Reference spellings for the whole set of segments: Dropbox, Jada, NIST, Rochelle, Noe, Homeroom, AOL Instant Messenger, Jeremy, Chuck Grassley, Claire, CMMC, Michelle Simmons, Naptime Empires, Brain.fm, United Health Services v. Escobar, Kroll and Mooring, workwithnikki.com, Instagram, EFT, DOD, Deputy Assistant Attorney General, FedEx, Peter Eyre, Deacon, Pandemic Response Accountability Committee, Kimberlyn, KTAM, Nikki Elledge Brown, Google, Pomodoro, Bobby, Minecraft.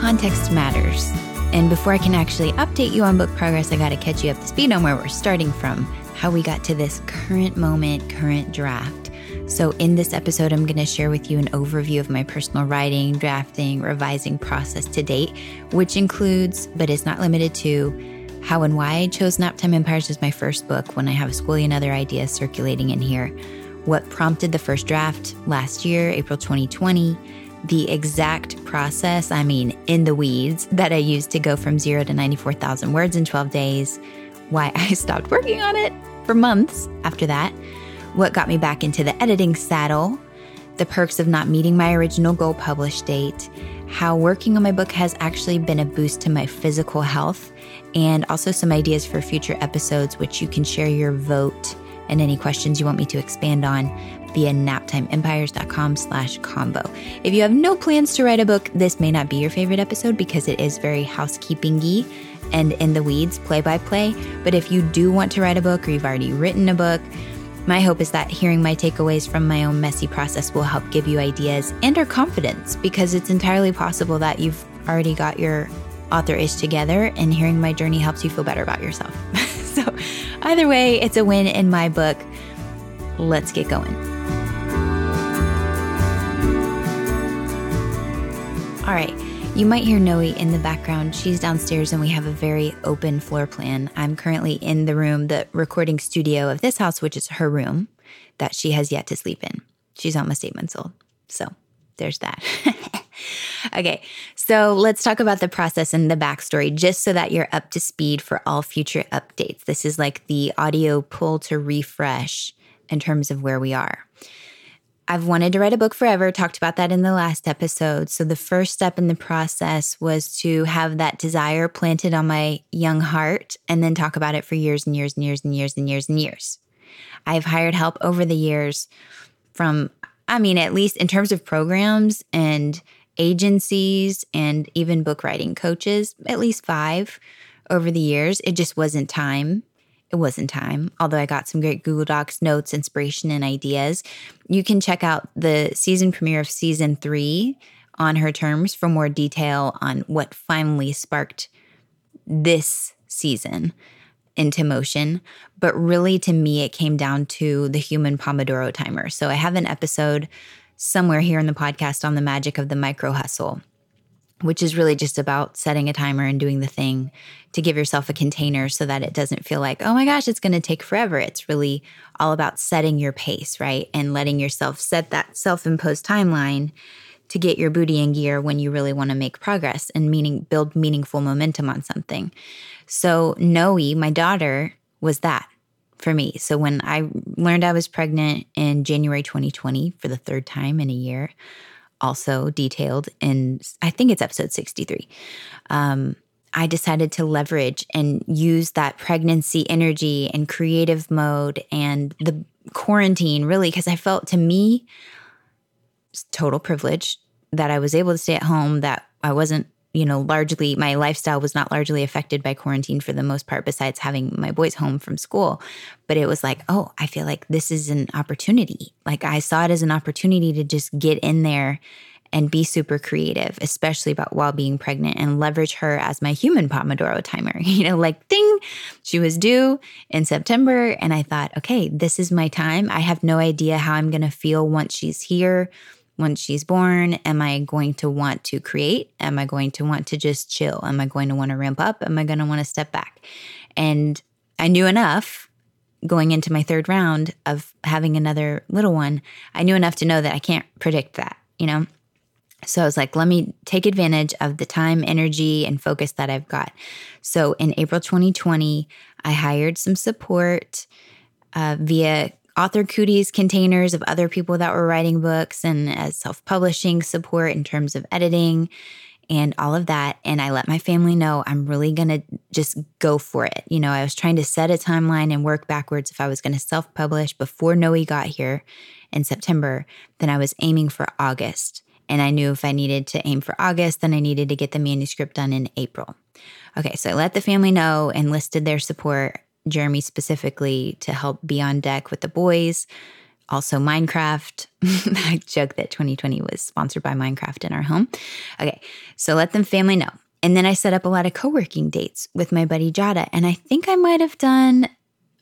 Context matters. And before I can actually update you on book progress, I got to catch you up to speed on where we're starting from, how we got to this current moment, current draft. So in this episode, I'm going to share with you an overview of my personal writing, drafting, revising process to date, which includes, but is not limited to, how and why I chose Naptime Empires as my first book when I have a squillion other ideas circulating in here, what prompted the first draft last year, April 2020, the exact process, I mean, in the weeds, that I used to go from 0 to 94,000 words in 12 days, why I stopped working on it for months after that, what got me back into the editing saddle, the perks of not meeting my original goal publish date, how working on my book has actually been a boost to my physical health, and also some ideas for future episodes, which you can share your vote and any questions you want me to expand on via naptimeempires.com/combo. If you have no plans to write a book, this may not be your favorite episode because it is very housekeeping-y and in the weeds, play-by-play. But if you do want to write a book or you've already written a book, my hope is that hearing my takeaways from my own messy process will help give you ideas and or confidence, because it's entirely possible that you've already got your author-ish together and hearing my journey helps you feel better about yourself. So either way, it's a win in my book. Let's get going. All right, you might hear Noe in the background. She's downstairs and we have a very open floor plan. I'm currently in the room, the recording studio of this house, which is her room that she has yet to sleep in. She's almost 8 months old. So there's that. Okay, so let's talk about the process and the backstory just so that you're up to speed for all future updates. This is like the audio pull to refresh in terms of where we are. I've wanted to write a book forever, talked about that in the last episode. So the first step in the process was to have that desire planted on my young heart and then talk about it for years and years and years and years and years and years. I've hired help over the years from, I mean, at least in terms of programs and agencies and even book writing coaches, at least 5 over the years. It just wasn't time. It wasn't time, although I got some great Google Docs, notes, inspiration, and ideas. You can check out the season premiere of season 3 on Her Terms for more detail on what finally sparked this season into motion. But really, to me, it came down to the human Pomodoro timer. So I have an episode somewhere here in the podcast on the magic of the micro hustle, which is really just about setting a timer and doing the thing to give yourself a container so that it doesn't feel like, oh my gosh, it's going to take forever. It's really all about setting your pace, right? And letting yourself set that self-imposed timeline to get your booty in gear when you really want to make progress and build meaningful momentum on something. So Noe, my daughter, was that for me. So when I learned I was pregnant in January 2020 for the third time in a year, also detailed in, I think it's episode 63, I decided to leverage and use that pregnancy energy and creative mode and the quarantine, really, because I felt, to me, total privilege that I was able to stay at home, that I wasn't, largely, my lifestyle was not largely affected by quarantine for the most part, besides having my boys home from school. But it was like, oh, I feel like this is an opportunity. Like I saw it as an opportunity to just get in there and be super creative, especially about while being pregnant, and leverage her as my human Pomodoro timer, like ding, she was due in September. And I thought, okay, this is my time. I have no idea how I'm going to feel once she's here. Once she's born, am I going to want to create? Am I going to want to just chill? Am I going to want to ramp up? Am I going to want to step back? And I knew enough going into my third round of having another little one. I knew enough to know that I can't predict that, So I was like, let me take advantage of the time, energy, and focus that I've got. So in April 2020, I hired some support via author cooties containers of other people that were writing books and as self-publishing support in terms of editing and all of that. And I let my family know I'm really going to just go for it. You know, I was trying to set a timeline and work backwards. If I was going to self-publish before Noe got here in September, then I was aiming for August. And I knew if I needed to aim for August, then I needed to get the manuscript done in April. Okay, so I let the family know and listed their support, Jeremy specifically, to help be on deck with the boys. Also Minecraft. I joke that 2020 was sponsored by Minecraft in our home. Okay, so let the family know. And then I set up a lot of co-working dates with my buddy Jada. And I think I might have done,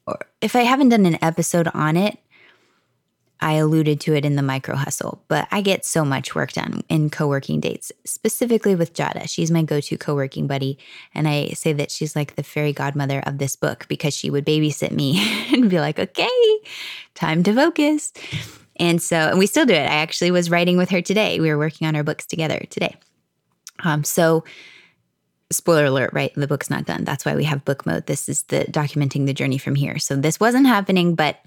or if I haven't done an episode on it, I alluded to it in the micro hustle, but I get so much work done in co-working dates, specifically with Jada. She's my go-to co-working buddy. And I say that she's like the fairy godmother of this book because she would babysit me and be like, okay, time to focus. And so, and we still do it. I actually was writing with her today. We were working on our books together today. So spoiler alert, right? The book's not done. That's why we have book mode. This is the documenting the journey from here. So this wasn't happening, but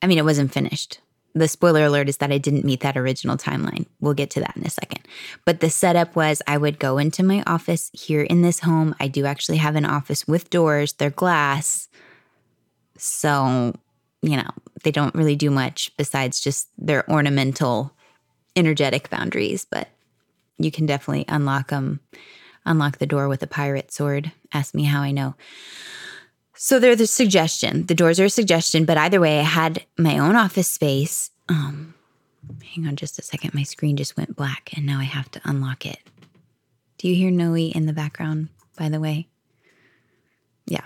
I mean, it wasn't finished. The spoiler alert is that I didn't meet that original timeline. We'll get to that in a second. But the setup was I would go into my office here in this home. I do actually have an office with doors. They're glass. So, you know, they don't really do much besides just their ornamental, energetic boundaries. But you can definitely unlock them, unlock the door with a pirate sword. Ask me how I know. So they're the suggestion. The doors are a suggestion, but either way, I had my own office space. Hang on just a second. My screen just went black, and now I have to unlock it. Do you hear Noe in the background, by the way? Yeah.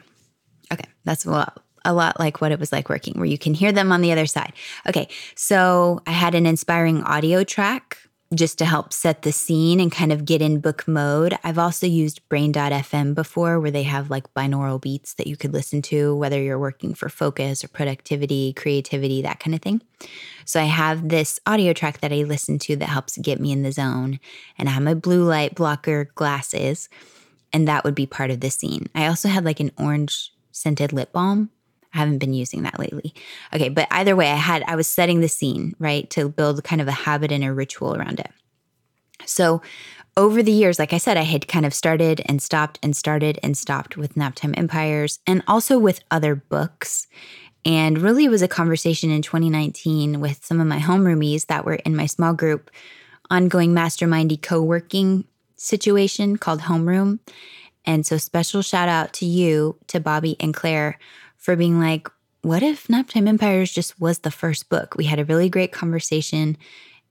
Okay. That's a lot like what it was like working, where you can hear them on the other side. Okay. So I had an inspiring audio track just to help set the scene and kind of get in book mode. I've also used Brain.fm before, where they have like binaural beats that you could listen to, whether you're working for focus or productivity, creativity, that kind of thing. So I have this audio track that I listen to that helps get me in the zone. And I have my blue light blocker glasses, and that would be part of the scene. I also had like an orange scented lip balm. I haven't been using that lately. Okay, but either way, I was setting the scene, right, to build kind of a habit and a ritual around it. So over the years, like I said, I had kind of started and stopped and started and stopped with Naptime Empires and also with other books. And really it was a conversation in 2019 with some of my homeroomies that were in my small group, ongoing mastermindy co-working situation called Homeroom. And so special shout out to you, to Bobby and Claire, for being like, what if Naptime Empires just was the first book? We had a really great conversation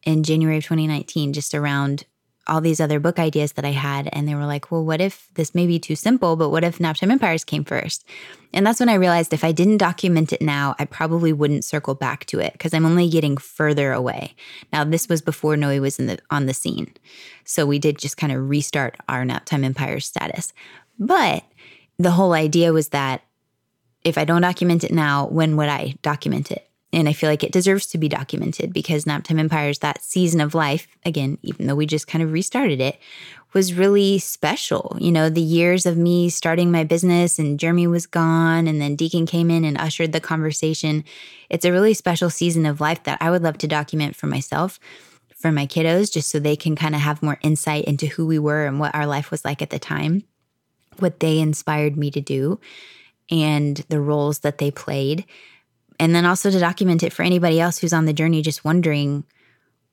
in January of 2019 just around all these other book ideas that I had. And they were like, well, what if this may be too simple, but what if Naptime Empires came first? And that's when I realized if I didn't document it now, I probably wouldn't circle back to it because I'm only getting further away. Now, this was before Noe was on the scene. So we did just kind of restart our Naptime Empires status. But the whole idea was that if I don't document it now, when would I document it? And I feel like it deserves to be documented because Naptime Empires, that season of life, again, even though we just kind of restarted it, was really special. You know, the years of me starting my business and Jeremy was gone and then Deacon came in and ushered the conversation. It's a really special season of life that I would love to document for myself, for my kiddos, just so they can kind of have more insight into who we were and what our life was like at the time, what they inspired me to do, and the roles that they played. And then also to document it for anybody else who's on the journey just wondering,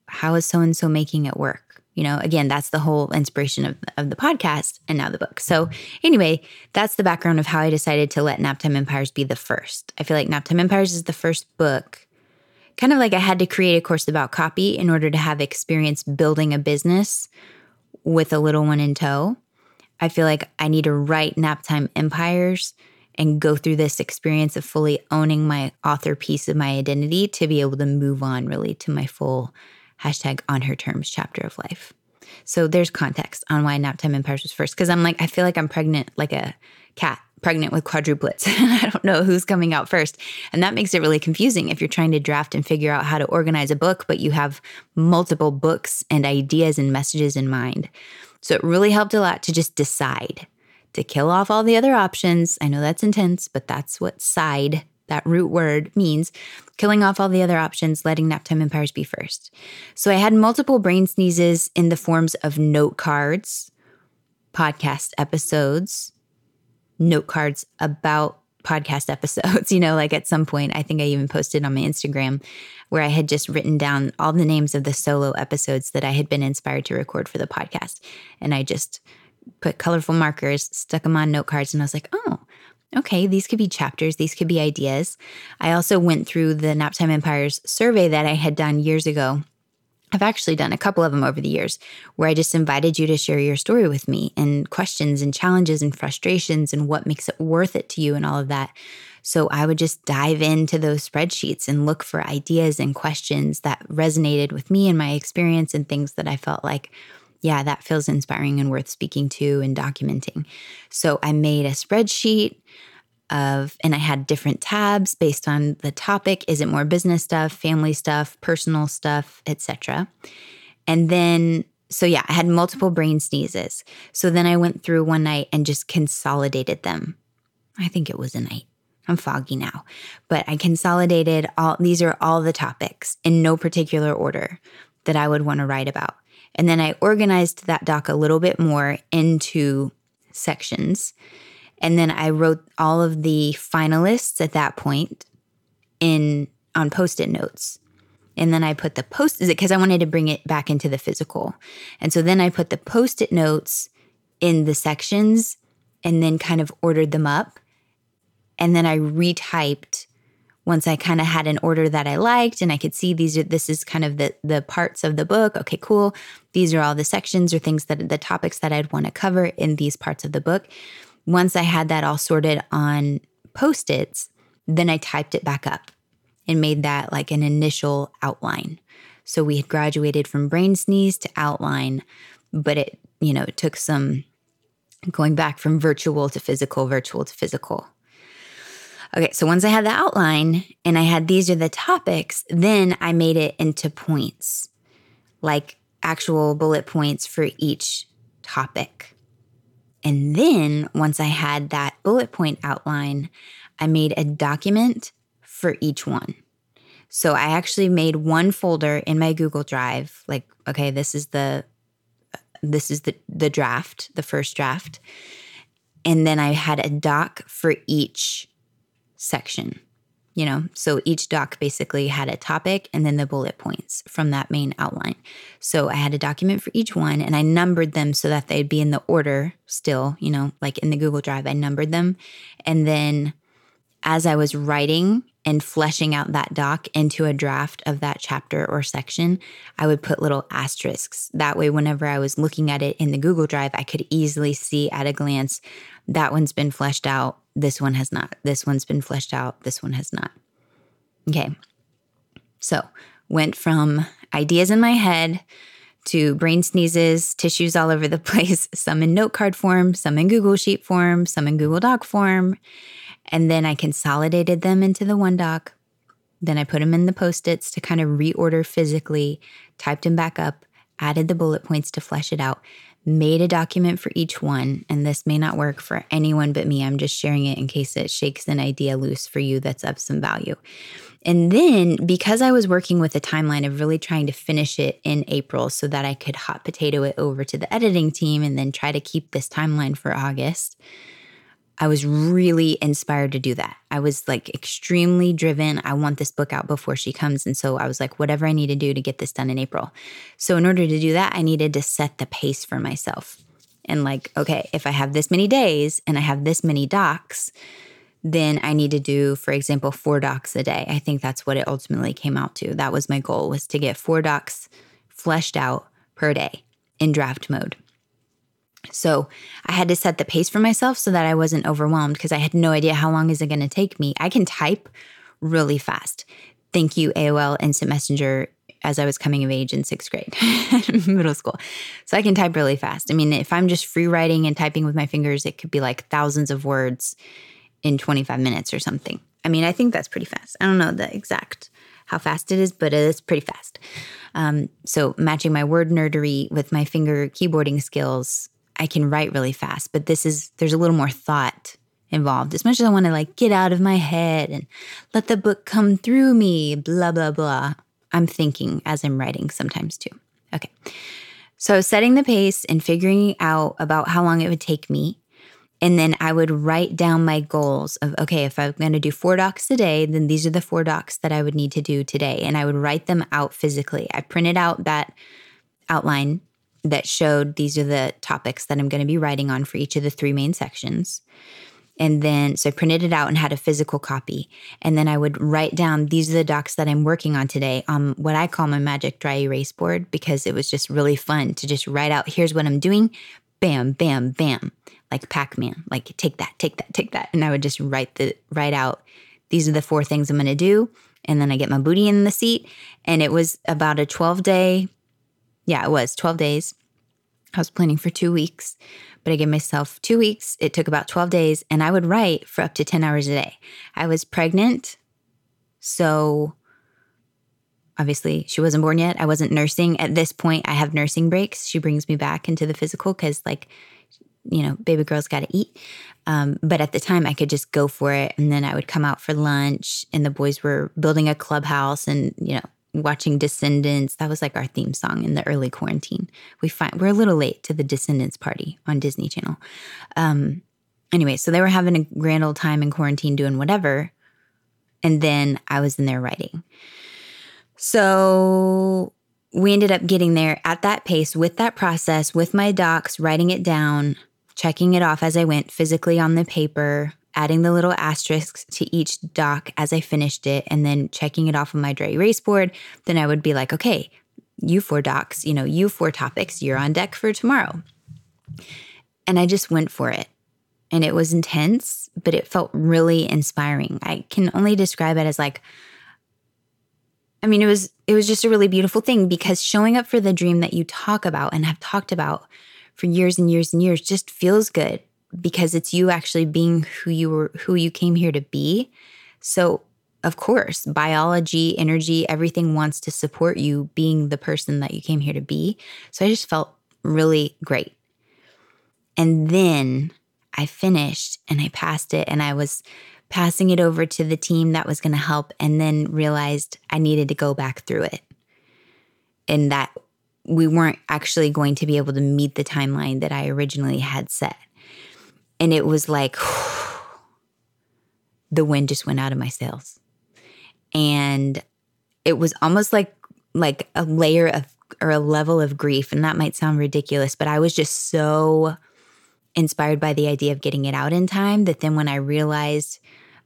how is so-and-so making it work? You know, again, that's the whole inspiration of the podcast and now the book. So anyway, that's the background of how I decided to let Naptime Empires be the first. I feel like Naptime Empires is the first book. Kind of like I had to create a course about copy in order to have experience building a business with a little one in tow. I feel like I need to write Naptime Empires and go through this experience of fully owning my author piece of my identity to be able to move on really to my full hashtag on her terms chapter of life. So there's context on why Naptime Empires was first. Because I'm like, I feel like I'm pregnant, like a cat, pregnant with quadruplets. I don't know who's coming out first. And that makes it really confusing if you're trying to draft and figure out how to organize a book, but you have multiple books and ideas and messages in mind. So it really helped a lot to just decide to kill off all the other options. I know that's intense, but that's what side that root word means killing off all the other options, letting Naptime Empires be first. So I had multiple brain sneezes in the forms of note cards, podcast episodes, note cards about podcast episodes, you know, like at some point, I think I even posted on my Instagram where I had just written down all the names of the solo episodes that I had been inspired to record for the podcast. And I just put colorful markers, stuck them on note cards, and I was like, oh, okay, these could be chapters, these could be ideas. I also went through the Naptime Empires survey that I had done years ago. I've actually done a couple of them over the years where I just invited you to share your story with me and questions and challenges and frustrations and what makes it worth it to you and all of that. So I would just dive into those spreadsheets and look for ideas and questions that resonated with me and my experience and things that I felt like, yeah, that feels inspiring and worth speaking to and documenting. So I made a spreadsheet of, and I had different tabs based on the topic. Is it more business stuff, family stuff, personal stuff, etc.? And then, so yeah, I had multiple brain sneezes. So then I went through one night and just consolidated them. I think it was a night. I'm foggy now, but I consolidated all, these are all the topics in no particular order that I would want to write about. And then I organized that doc a little bit more into sections. And then I wrote all of the finalists at that point in on Post-it notes. And then I put the Post-it, because I wanted to bring it back into the physical. And so then I put the Post-it notes in the sections and then kind of ordered them up. And then I retyped once I kind of had an order that I liked and I could see these are, this is kind of the parts of the book. Okay, cool. These are all the sections or things that the topics that I'd want to cover in these parts of the book. Once I had that all sorted on Post-its, then I typed it back up and made that like an initial outline. So we had graduated from brain sneeze to outline, but it, you know, it took some going back from virtual to physical, virtual to physical. Okay, so once I had the outline and I had these are the topics, then I made it into points, like actual bullet points for each topic. And then once I had that bullet point outline, I made a document for each one. So I actually made one folder in my Google Drive, like, okay, this is the draft, the first draft. And then I had a doc for each section, you know? So each doc basically had a topic and then the bullet points from that main outline. So I had a document for each one and I numbered them so that they'd be in the order still, you know, like in the Google Drive, I numbered them. And then as I was writing and fleshing out that doc into a draft of that chapter or section, I would put little asterisks. That way, whenever I was looking at it in the Google Drive, I could easily see at a glance, that one's been fleshed out. This one has not. This one's been fleshed out. This one has not. Okay. So went from ideas in my head to brain sneezes, tissues all over the place, some in note card form, some in Google Sheet form, some in Google Doc form. And then I consolidated them into the one doc. Then I put them in the Post-its to kind of reorder physically, typed them back up, added the bullet points to flesh it out. Made a document for each one, and this may not work for anyone but me. I'm just sharing it in case it shakes an idea loose for you that's of some value. And then because I was working with a timeline of really trying to finish it in April so that I could hot potato it over to the editing team and then try to keep this timeline for August, I was really inspired to do that. I was like extremely driven. I want this book out before she comes. And so I was like, whatever I need to do to get this done in April. So in order to do that, I needed to set the pace for myself. And like, okay, if I have this many days and I have this many docs, then I need to do, for example, 4 docs a day. I think that's what it ultimately came out to. That was my goal, was to get 4 docs fleshed out per day in draft mode. So I had to set the pace for myself so that I wasn't overwhelmed because I had no idea how long is it going to take me. I can type really fast. Thank you, AOL Instant Messenger, as I was coming of age in 6th grade, middle school. So I can type really fast. I mean, if I'm just free writing and typing with my fingers, it could be like thousands of words in 25 minutes or something. I mean, I think that's pretty fast. I don't know the exact how fast it is, but it's pretty fast. So matching my word nerdery with my finger keyboarding skills, I can write really fast, but there's a little more thought involved. As much as I want to like get out of my head and let the book come through me, blah, blah, blah, I'm thinking as I'm writing sometimes too. Okay. So setting the pace and figuring out about how long it would take me. And then I would write down my goals of, okay, if I'm going to do 4 docs a day, then these are the 4 docs that I would need to do today. And I would write them out physically. I printed out that outline that showed these are the topics that I'm going to be writing on for each of the 3 main sections. And then, so I printed it out and had a physical copy. And then I would write down, these are the docs that I'm working on today on what I call my magic dry erase board, because it was just really fun to just write out, here's what I'm doing. Bam, bam, bam. Like Pac-Man, like take that, take that, take that. And I would just write out, these are the 4 things I'm going to do. And then I get my booty in the seat. And it was about a 12-day, yeah, it was 12 days. I was planning for 2 weeks, but I gave myself 2 weeks. It took about 12 days and I would write for up to 10 hours a day. I was pregnant, so obviously she wasn't born yet. I wasn't nursing. At this point, I have nursing breaks. She brings me back into the physical because like, you know, baby girl's got to eat. But at the time, I could just go for it. And then I would come out for lunch and the boys were building a clubhouse and, you know, watching Descendants. That was like our theme song in the early quarantine. We're a little late to the Descendants party on Disney Channel. Anyway, so they were having a grand old time in quarantine doing whatever. And then I was in there writing. So we ended up getting there at that pace with that process, with my docs, writing it down, checking it off as I went physically on the paper, adding the little asterisks to each doc as I finished it, and then checking it off on my dry erase board. Then I would be like, okay, you 4 docs, you know, you 4 topics, you're on deck for tomorrow. And I just went for it. And it was intense, but it felt really inspiring. I can only describe it as like, I mean, it was just a really beautiful thing, because showing up for the dream that you talk about and have talked about for years and years and years just feels good, because it's you actually being who you came here to be. So, of course, biology, energy, everything wants to support you being the person that you came here to be. So I just felt really great. And then I finished and I passed it, and I was passing it over to the team that was going to help, and then realized I needed to go back through it, and that we weren't actually going to be able to meet the timeline that I originally had set. And it was like, whew, the wind just went out of my sails. And it was almost like a layer of, or a level of grief. And that might sound ridiculous, but I was just so inspired by the idea of getting it out in time that then when I realized,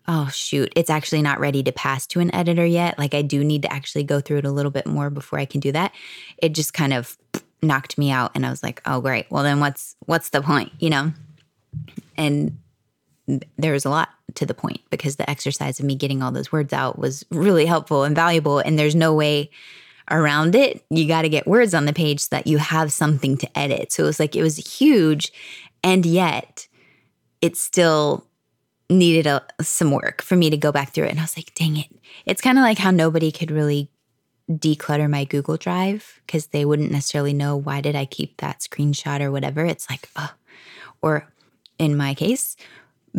oh shoot, it's actually not ready to pass to an editor yet. Like I do need to actually go through it a little bit more before I can do that. It just kind of knocked me out, and I was like, oh great. Well then what's the point, you know? And there was a lot to the point, because the exercise of me getting all those words out was really helpful and valuable, and there's no way around it. You got to get words on the page so that you have something to edit. So it was like, it was huge. And yet it still needed some work for me to go back through it. And I was like, dang it. It's kind of like how nobody could really declutter my Google Drive, because they wouldn't necessarily know, why did I keep that screenshot or whatever. It's like, oh. Or in my case,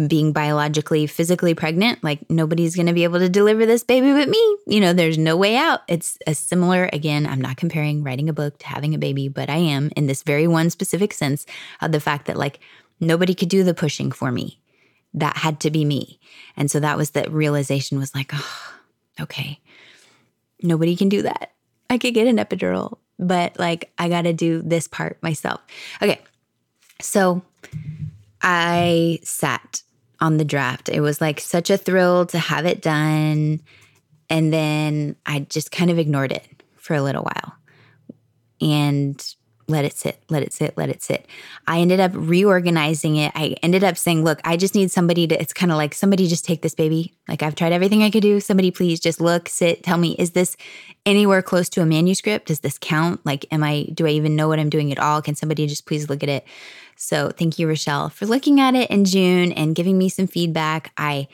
being biologically, physically pregnant, like nobody's going to be able to deliver this baby but me. You know, there's no way out. It's a similar, again, I'm not comparing writing a book to having a baby, but I am in this very one specific sense of the fact that like nobody could do the pushing for me. That had to be me. And so that was the realization, was like, oh, okay, nobody can do that. I could get an epidural, but like I got to do this part myself. Okay. So I sat on the draft. It was like such a thrill to have it done. And then I just kind of ignored it for a little while and let it sit. I ended up reorganizing it. I ended up saying, look, I just need somebody to, it's kind of like, somebody just take this baby. Like I've tried everything I could do. Somebody please just look, sit, tell me, is this anywhere close to a manuscript? Does this count? Like, do I even know what I'm doing at all? Can somebody just please look at it? So thank you, Rochelle, for looking at it in June and giving me some feedback. I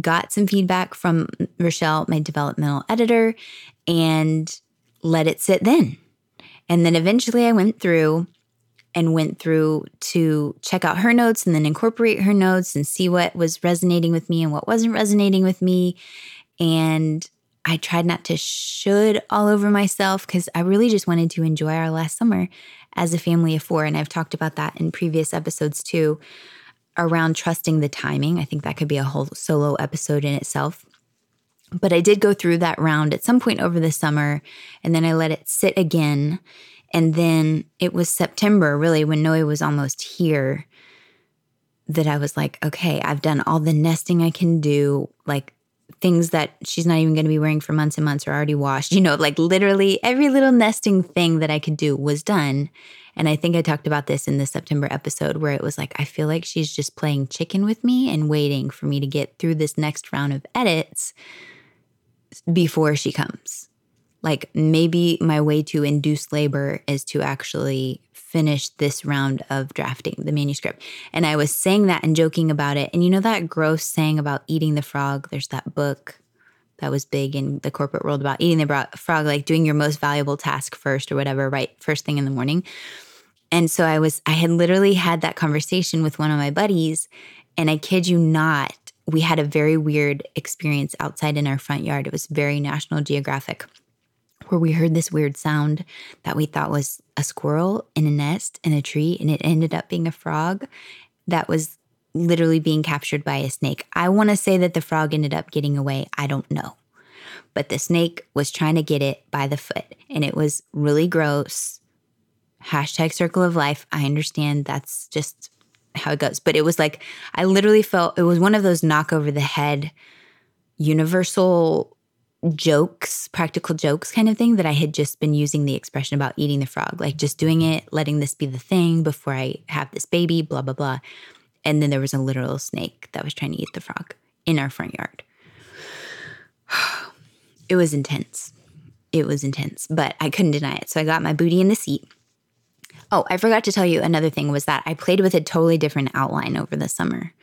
got some feedback from Rochelle, my developmental editor, and let it sit then. And then eventually I went through and went through to check out her notes and then incorporate her notes and see what was resonating with me and what wasn't resonating with me. And I tried not to should all over myself because I really just wanted to enjoy our last summer as a family of four. And I've talked about that in previous episodes too, around trusting the timing. I think that could be a whole solo episode in itself. But I did go through that round at some point over the summer, and then I let it sit again. And then it was September, really, when Noe was almost here, that I was like, okay, I've done all the nesting I can do, like things that she's not even going to be wearing for months and months are already washed. You know, like literally every little nesting thing that I could do was done. And I think I talked about this in the September episode where it was like, I feel like she's just playing chicken with me and waiting for me to get through this next round of edits before she comes. Like maybe my way to induce labor is to actually finish this round of drafting the manuscript. And I was saying that and joking about it. And you know that gross saying about eating the frog? There's that book that was big in the corporate world about eating the frog, like doing your most valuable task first or whatever, right? First thing in the morning. And so I had literally had that conversation with one of my buddies, and I kid you not, we had a very weird experience outside in our front yard. It was very National Geographic, where we heard this weird sound that we thought was a squirrel in a nest in a tree, and it ended up being a frog that was literally being captured by a snake. I want to say that the frog ended up getting away. I don't know. But the snake was trying to get it by the foot, and it was really gross. Hashtag circle of life. I understand that's just how it goes. But it was like, I literally felt it was one of those knock over the head universal jokes, practical jokes kind of thing that I had just been using the expression about eating the frog, like just doing it, letting this be the thing before I have this baby, blah, blah, blah. And then there was a literal snake that was trying to eat the frog in our front yard. It was intense. It was intense, but I couldn't deny it. So I got my booty in the seat. Oh, I forgot to tell you another thing was that I played with a totally different outline over the summer.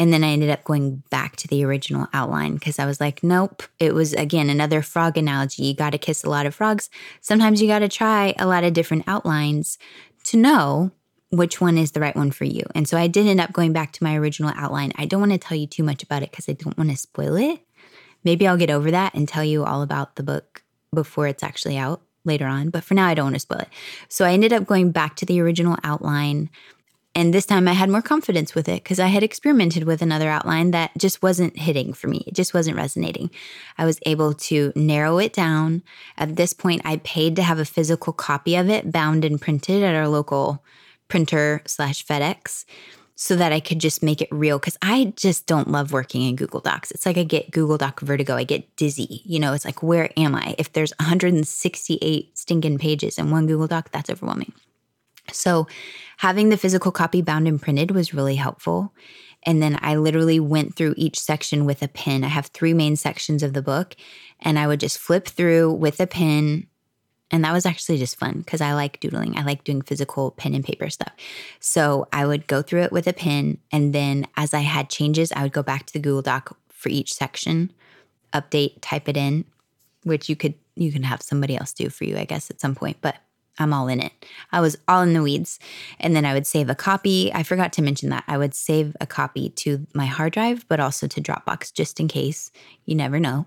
And then I ended up going back to the original outline because I was like, nope. It was, again, another frog analogy. You got to kiss a lot of frogs. Sometimes you got to try a lot of different outlines to know which one is the right one for you. And so I did end up going back to my original outline. I don't want to tell you too much about it because I don't want to spoil it. Maybe I'll get over that and tell you all about the book before it's actually out later on. But for now, I don't want to spoil it. So I ended up going back to the original outline. And this time I had more confidence with it because I had experimented with another outline that just wasn't hitting for me. It just wasn't resonating. I was able to narrow it down. At this point, I paid to have a physical copy of it bound and printed at our local printer / FedEx so that I could just make it real because I just don't love working in Google Docs. It's like I get Google Doc vertigo. I get dizzy. You know, it's like, where am I? If there's 168 stinking pages in one Google Doc, that's overwhelming. So having the physical copy bound and printed was really helpful. And then I literally went through each section with a pen. I have 3 main sections of the book, and I would just flip through with a pen. And that was actually just fun because I like doodling. I like doing physical pen and paper stuff. So I would go through it with a pen. And then as I had changes, I would go back to the Google Doc for each section, update, type it in, which you can have somebody else do for you, I guess, at some point. But I'm all in it. I was all in the weeds. And then I would save a copy. I forgot to mention that. I would save a copy to my hard drive, but also to Dropbox, just in case. You never know.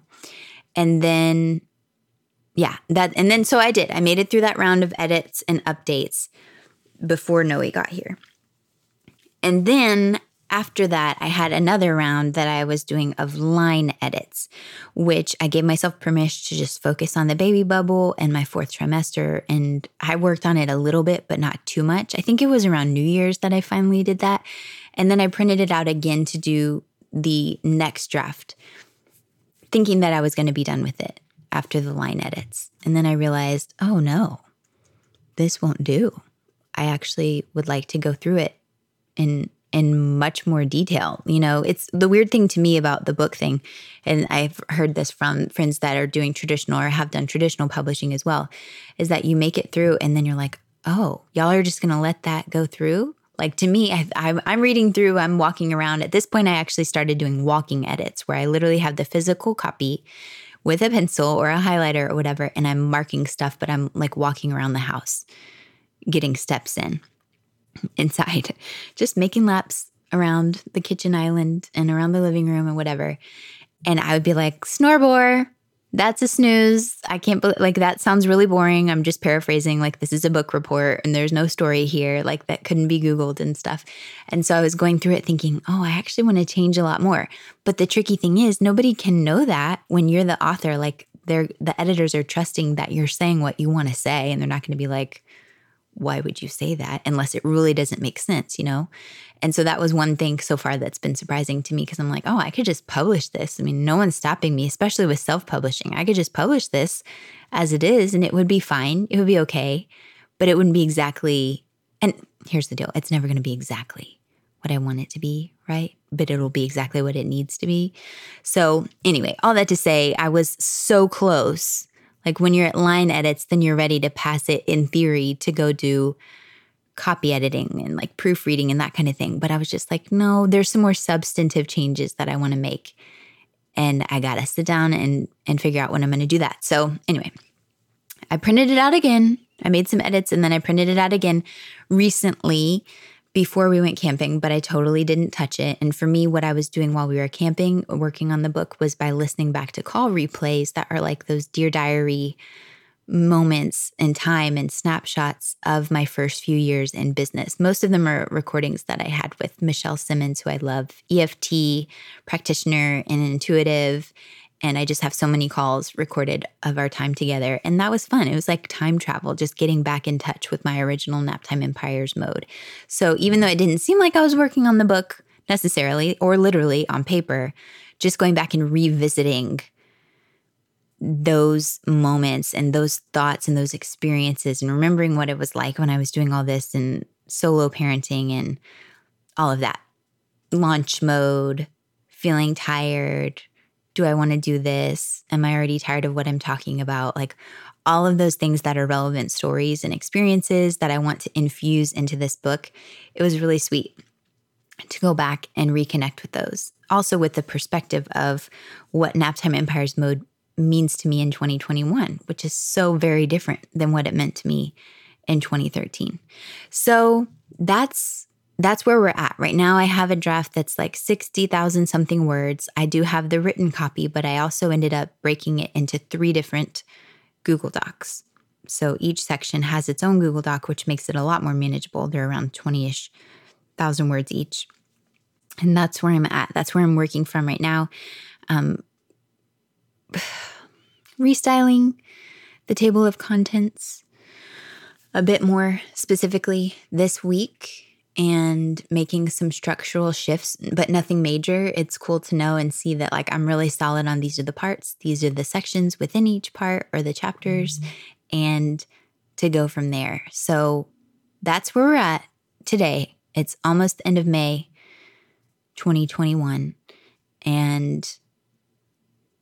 And then, yeah, so I did. I made it through that round of edits and updates before Noe got here. And then after that, I had another round that I was doing of line edits, which I gave myself permission to just focus on the baby bubble and my 4th trimester. And I worked on it a little bit, but not too much. I think it was around New Year's that I finally did that. And then I printed it out again to do the next draft, thinking that I was going to be done with it after the line edits. And then I realized, oh no, this won't do. I actually would like to go through it in much more detail. You know, it's the weird thing to me about the book thing, and I've heard this from friends that are doing traditional or have done traditional publishing as well, is that you make it through and then you're like, oh, y'all are just going to let that go through? Like, to me, I'm reading through, I'm walking around. At this point, I actually started doing walking edits where I literally have the physical copy with a pencil or a highlighter or whatever, and I'm marking stuff, but I'm like walking around the house getting steps in inside, just making laps around the kitchen island and around the living room and whatever. And I would be like, snorebore, that's a snooze. I can't believe, like, that sounds really boring. I'm just paraphrasing, like, this is a book report and there's no story here. Like, that couldn't be Googled and stuff. And so I was going through it thinking, oh, I actually want to change a lot more. But the tricky thing is nobody can know that when you're the author. Like, the editors are trusting that you're saying what you want to say, and they're not going to be like, why would you say that, unless it really doesn't make sense, you know? And so that was one thing so far that's been surprising to me, because I'm like, oh, I could just publish this. I mean, no one's stopping me, especially with self-publishing. I could just publish this as it is and it would be fine. It would be okay, but it wouldn't be exactly. And here's the deal. It's never going to be exactly what I want it to be, right? But it'll be exactly what it needs to be. So anyway, all that to say, I was so close. Like, when you're at line edits, then you're ready to pass it in theory to go do copy editing and like proofreading and that kind of thing. But I was just like, no, there's some more substantive changes that I want to make. And I got to sit down and figure out when I'm going to do that. So anyway, I printed it out again. I made some edits and then I printed it out again recently before we went camping, but I totally didn't touch it. And for me, what I was doing while we were camping, working on the book, was by listening back to call replays that are like those Dear Diary moments in time and snapshots of my first few years in business. Most of them are recordings that I had with Michelle Simmons, who I love, EFT practitioner and intuitive. And I just have so many calls recorded of our time together. And that was fun. It was like time travel, just getting back in touch with my original Naptime Empires mode. So even though it didn't seem like I was working on the book necessarily, or literally on paper, just going back and revisiting those moments and those thoughts and those experiences and remembering what it was like when I was doing all this and solo parenting and all of that. Launch mode, feeling tired. Do I want to do this? Am I already tired of what I'm talking about? Like, all of those things that are relevant stories and experiences that I want to infuse into this book. It was really sweet to go back and reconnect with those. Also with the perspective of what Naptime Empires mode means to me in 2021, which is so very different than what it meant to me in 2013. So that's where we're at right now. I have a draft that's like 60,000 something words. I do have the written copy, but I also ended up breaking it into 3 different Google Docs. So each section has its own Google Doc, which makes it a lot more manageable. They're around 20-ish thousand words each. And that's where I'm at. That's where I'm working from right now. Restyling the table of contents a bit more specifically this week, and making some structural shifts, but nothing major. It's cool to know and see that, like, I'm really solid on these are the parts, these are the sections within each part or the chapters, and to go from there. So that's where we're at today. It's almost the end of May 2021, and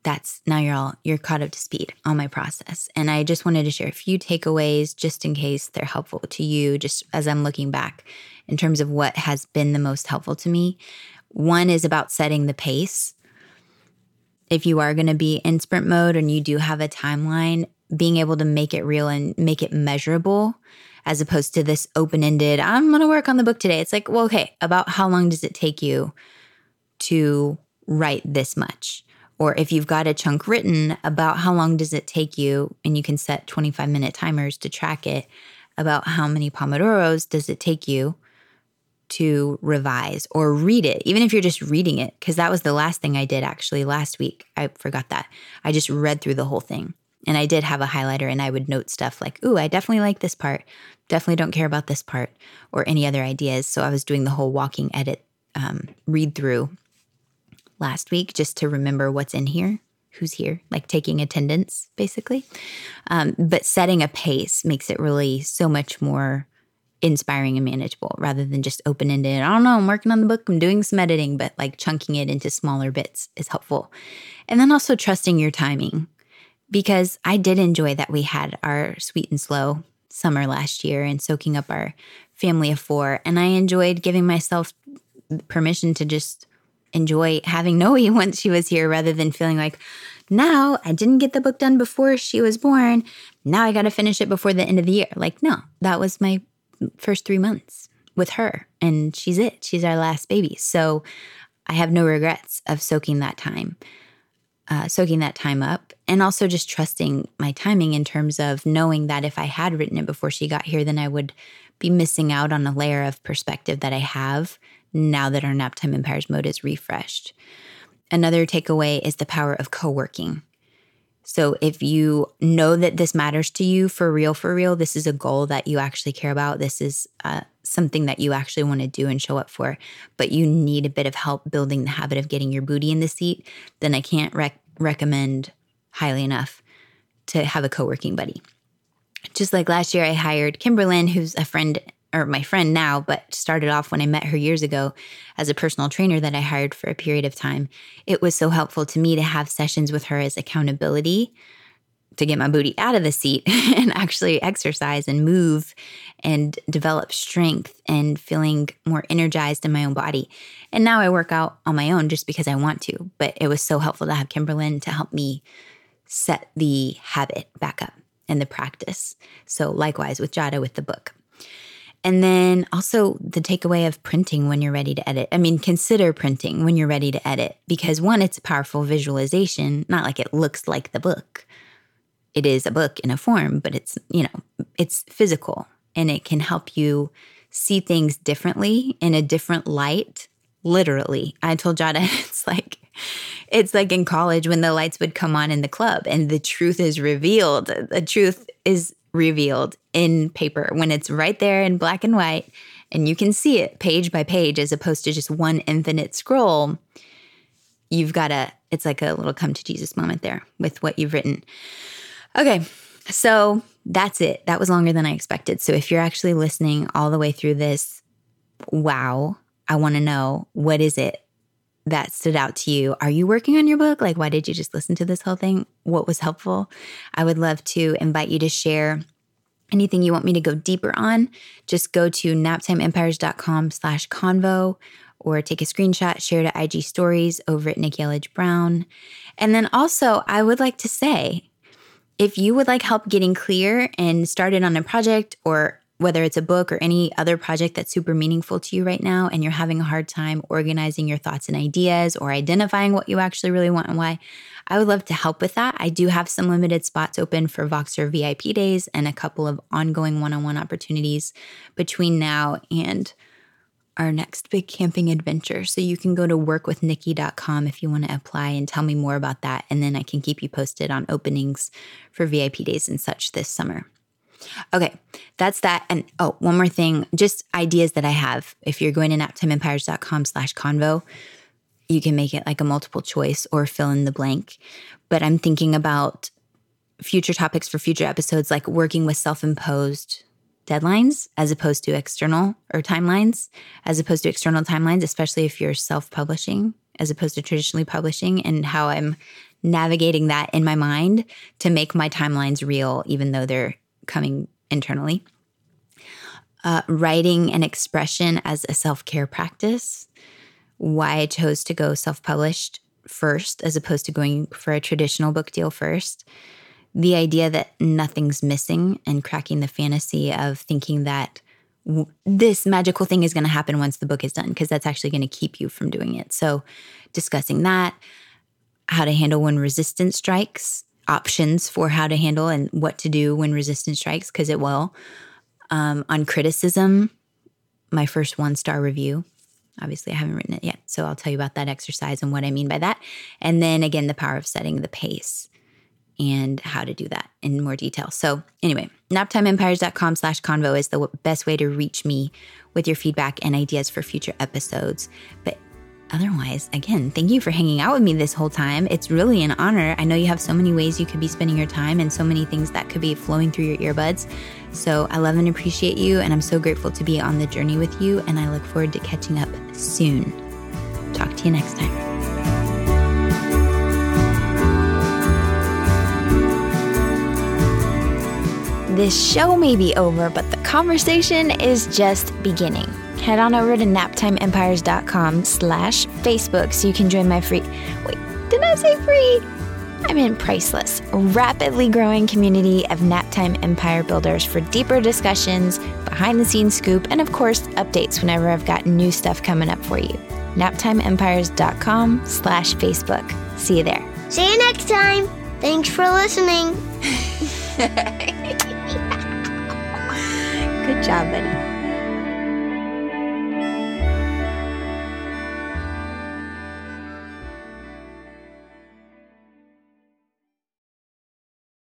that's now you're caught up to speed on my process. And I just wanted to share a few takeaways just in case they're helpful to you, just as I'm looking back in terms of what has been the most helpful to me. One is about setting the pace. If you are going to be in sprint mode and you do have a timeline, being able to make it real and make it measurable, as opposed to this open-ended, I'm going to work on the book today. It's like, well, okay, about how long does it take you to write this much? Or if you've got a chunk written, about how long does it take you, and you can set 25-minute timers to track it, about how many Pomodoros does it take you to revise or read it, even if you're just reading it, because that was the last thing I did actually last week. I forgot that. I just read through the whole thing. And I did have a highlighter and I would note stuff like, ooh, I definitely like this part, definitely don't care about this part, or any other ideas. So I was doing the whole walking edit read through last week just to remember what's in here, who's here, like taking attendance basically. But setting a pace makes it really so much more inspiring and manageable rather than just open-ended. I don't know, I'm working on the book, I'm doing some editing, but like chunking it into smaller bits is helpful. And then also trusting your timing, because I did enjoy that we had our sweet and slow summer last year and soaking up our family of 4. And I enjoyed giving myself permission to just enjoy having Noe once she was here rather than feeling like, now I didn't get the book done before she was born, now I got to finish it before the end of the year. Like, no, that was my first 3 months with her, and she's it. She's our last baby. So I have no regrets of soaking that time up, and also just trusting my timing in terms of knowing that if I had written it before she got here, then I would be missing out on a layer of perspective that I have now that our Naptime Empires mode is refreshed. Another takeaway is the power of co-working. So if you know that this matters to you for real, this is a goal that you actually care about. This is something that you actually want to do and show up for, but you need a bit of help building the habit of getting your booty in the seat, then I can't recommend highly enough to have a co-working buddy. Just like last year, I hired Kimberlyn, who's a friend, or my friend now, but started off when I met her years ago as a personal trainer that I hired for a period of time. It was so helpful to me to have sessions with her as accountability to get my booty out of the seat and actually exercise and move and develop strength and feeling more energized in my own body. And now I work out on my own just because I want to, but it was so helpful to have Kimberlyn to help me set the habit back up and the practice. So likewise with Jada with the book. And then also the takeaway of printing when you're ready to edit. I mean, consider printing when you're ready to edit because one, it's a powerful visualization, not like it looks like the book. It is a book in a form, but it's, you know, it's physical and it can help you see things differently in a different light, literally. I told Jada it's like in college when the lights would come on in the club and the truth is revealed. The truth is revealed in paper when it's right there in black and white and you can see it page by page as opposed to just one infinite scroll. It's like a little come to Jesus moment there with what you've written. Okay, so that's it. That was longer than I expected. So if you're actually listening all the way through this, wow, I want to know, what is it that stood out to you? Are you working on your book? Like, why did you just listen to this whole thing? What was helpful? I would love to invite you to share anything you want me to go deeper on. Just go to naptimeempires.com/convo or take a screenshot, share to IG stories over at Nikki Elledge Brown. And then also I would like to say, if you would like help getting clear and started on a project, or whether it's a book or any other project that's super meaningful to you right now and you're having a hard time organizing your thoughts and ideas or identifying what you actually really want and why, I would love to help with that. I do have some limited spots open for Voxer VIP days and a couple of ongoing one-on-one opportunities between now and our next big camping adventure. So you can go to workwithnikki.com if you want to apply and tell me more about that. And then I can keep you posted on openings for VIP days and such this summer. Okay, that's that. And oh, one more thing, just ideas that I have. If you're going to naptimeempires.com/convo, you can make it like a multiple choice or fill in the blank. But I'm thinking about future topics for future episodes, like working with self-imposed deadlines as opposed to external timelines, especially if you're self-publishing as opposed to traditionally publishing, and how I'm navigating that in my mind to make my timelines real, even though they're coming internally. Writing and expression as a self-care practice. Why I chose to go self-published first as opposed to going for a traditional book deal first. The idea that nothing's missing and cracking the fantasy of thinking that this magical thing is going to happen once the book is done, because that's actually going to keep you from doing it. So discussing that, how to handle when resistance strikes, options for how to handle and what to do when resistance strikes, because it will. On criticism, my first 1-star review. Obviously, I haven't written it yet, so I'll tell you about that exercise and what I mean by that. And then again, the power of setting the pace and how to do that in more detail. So anyway, naptimeempires.com/convo is the best way to reach me with your feedback and ideas for future episodes. But otherwise, again, thank you for hanging out with me this whole time. It's really an honor. I know you have so many ways you could be spending your time and so many things that could be flowing through your earbuds. So I love and appreciate you, and I'm so grateful to be on the journey with you, and I look forward to catching up soon. Talk to you next time. This show may be over, but the conversation is just beginning. Head on over to naptimeempires.com/Facebook so you can join my free... Wait, did I say free? I'm in Priceless, a rapidly growing community of Naptime Empire builders for deeper discussions, behind-the-scenes scoop, and of course, updates whenever I've got new stuff coming up for you. naptimeempires.com/Facebook. See you there. See you next time. Thanks for listening. Good job, buddy.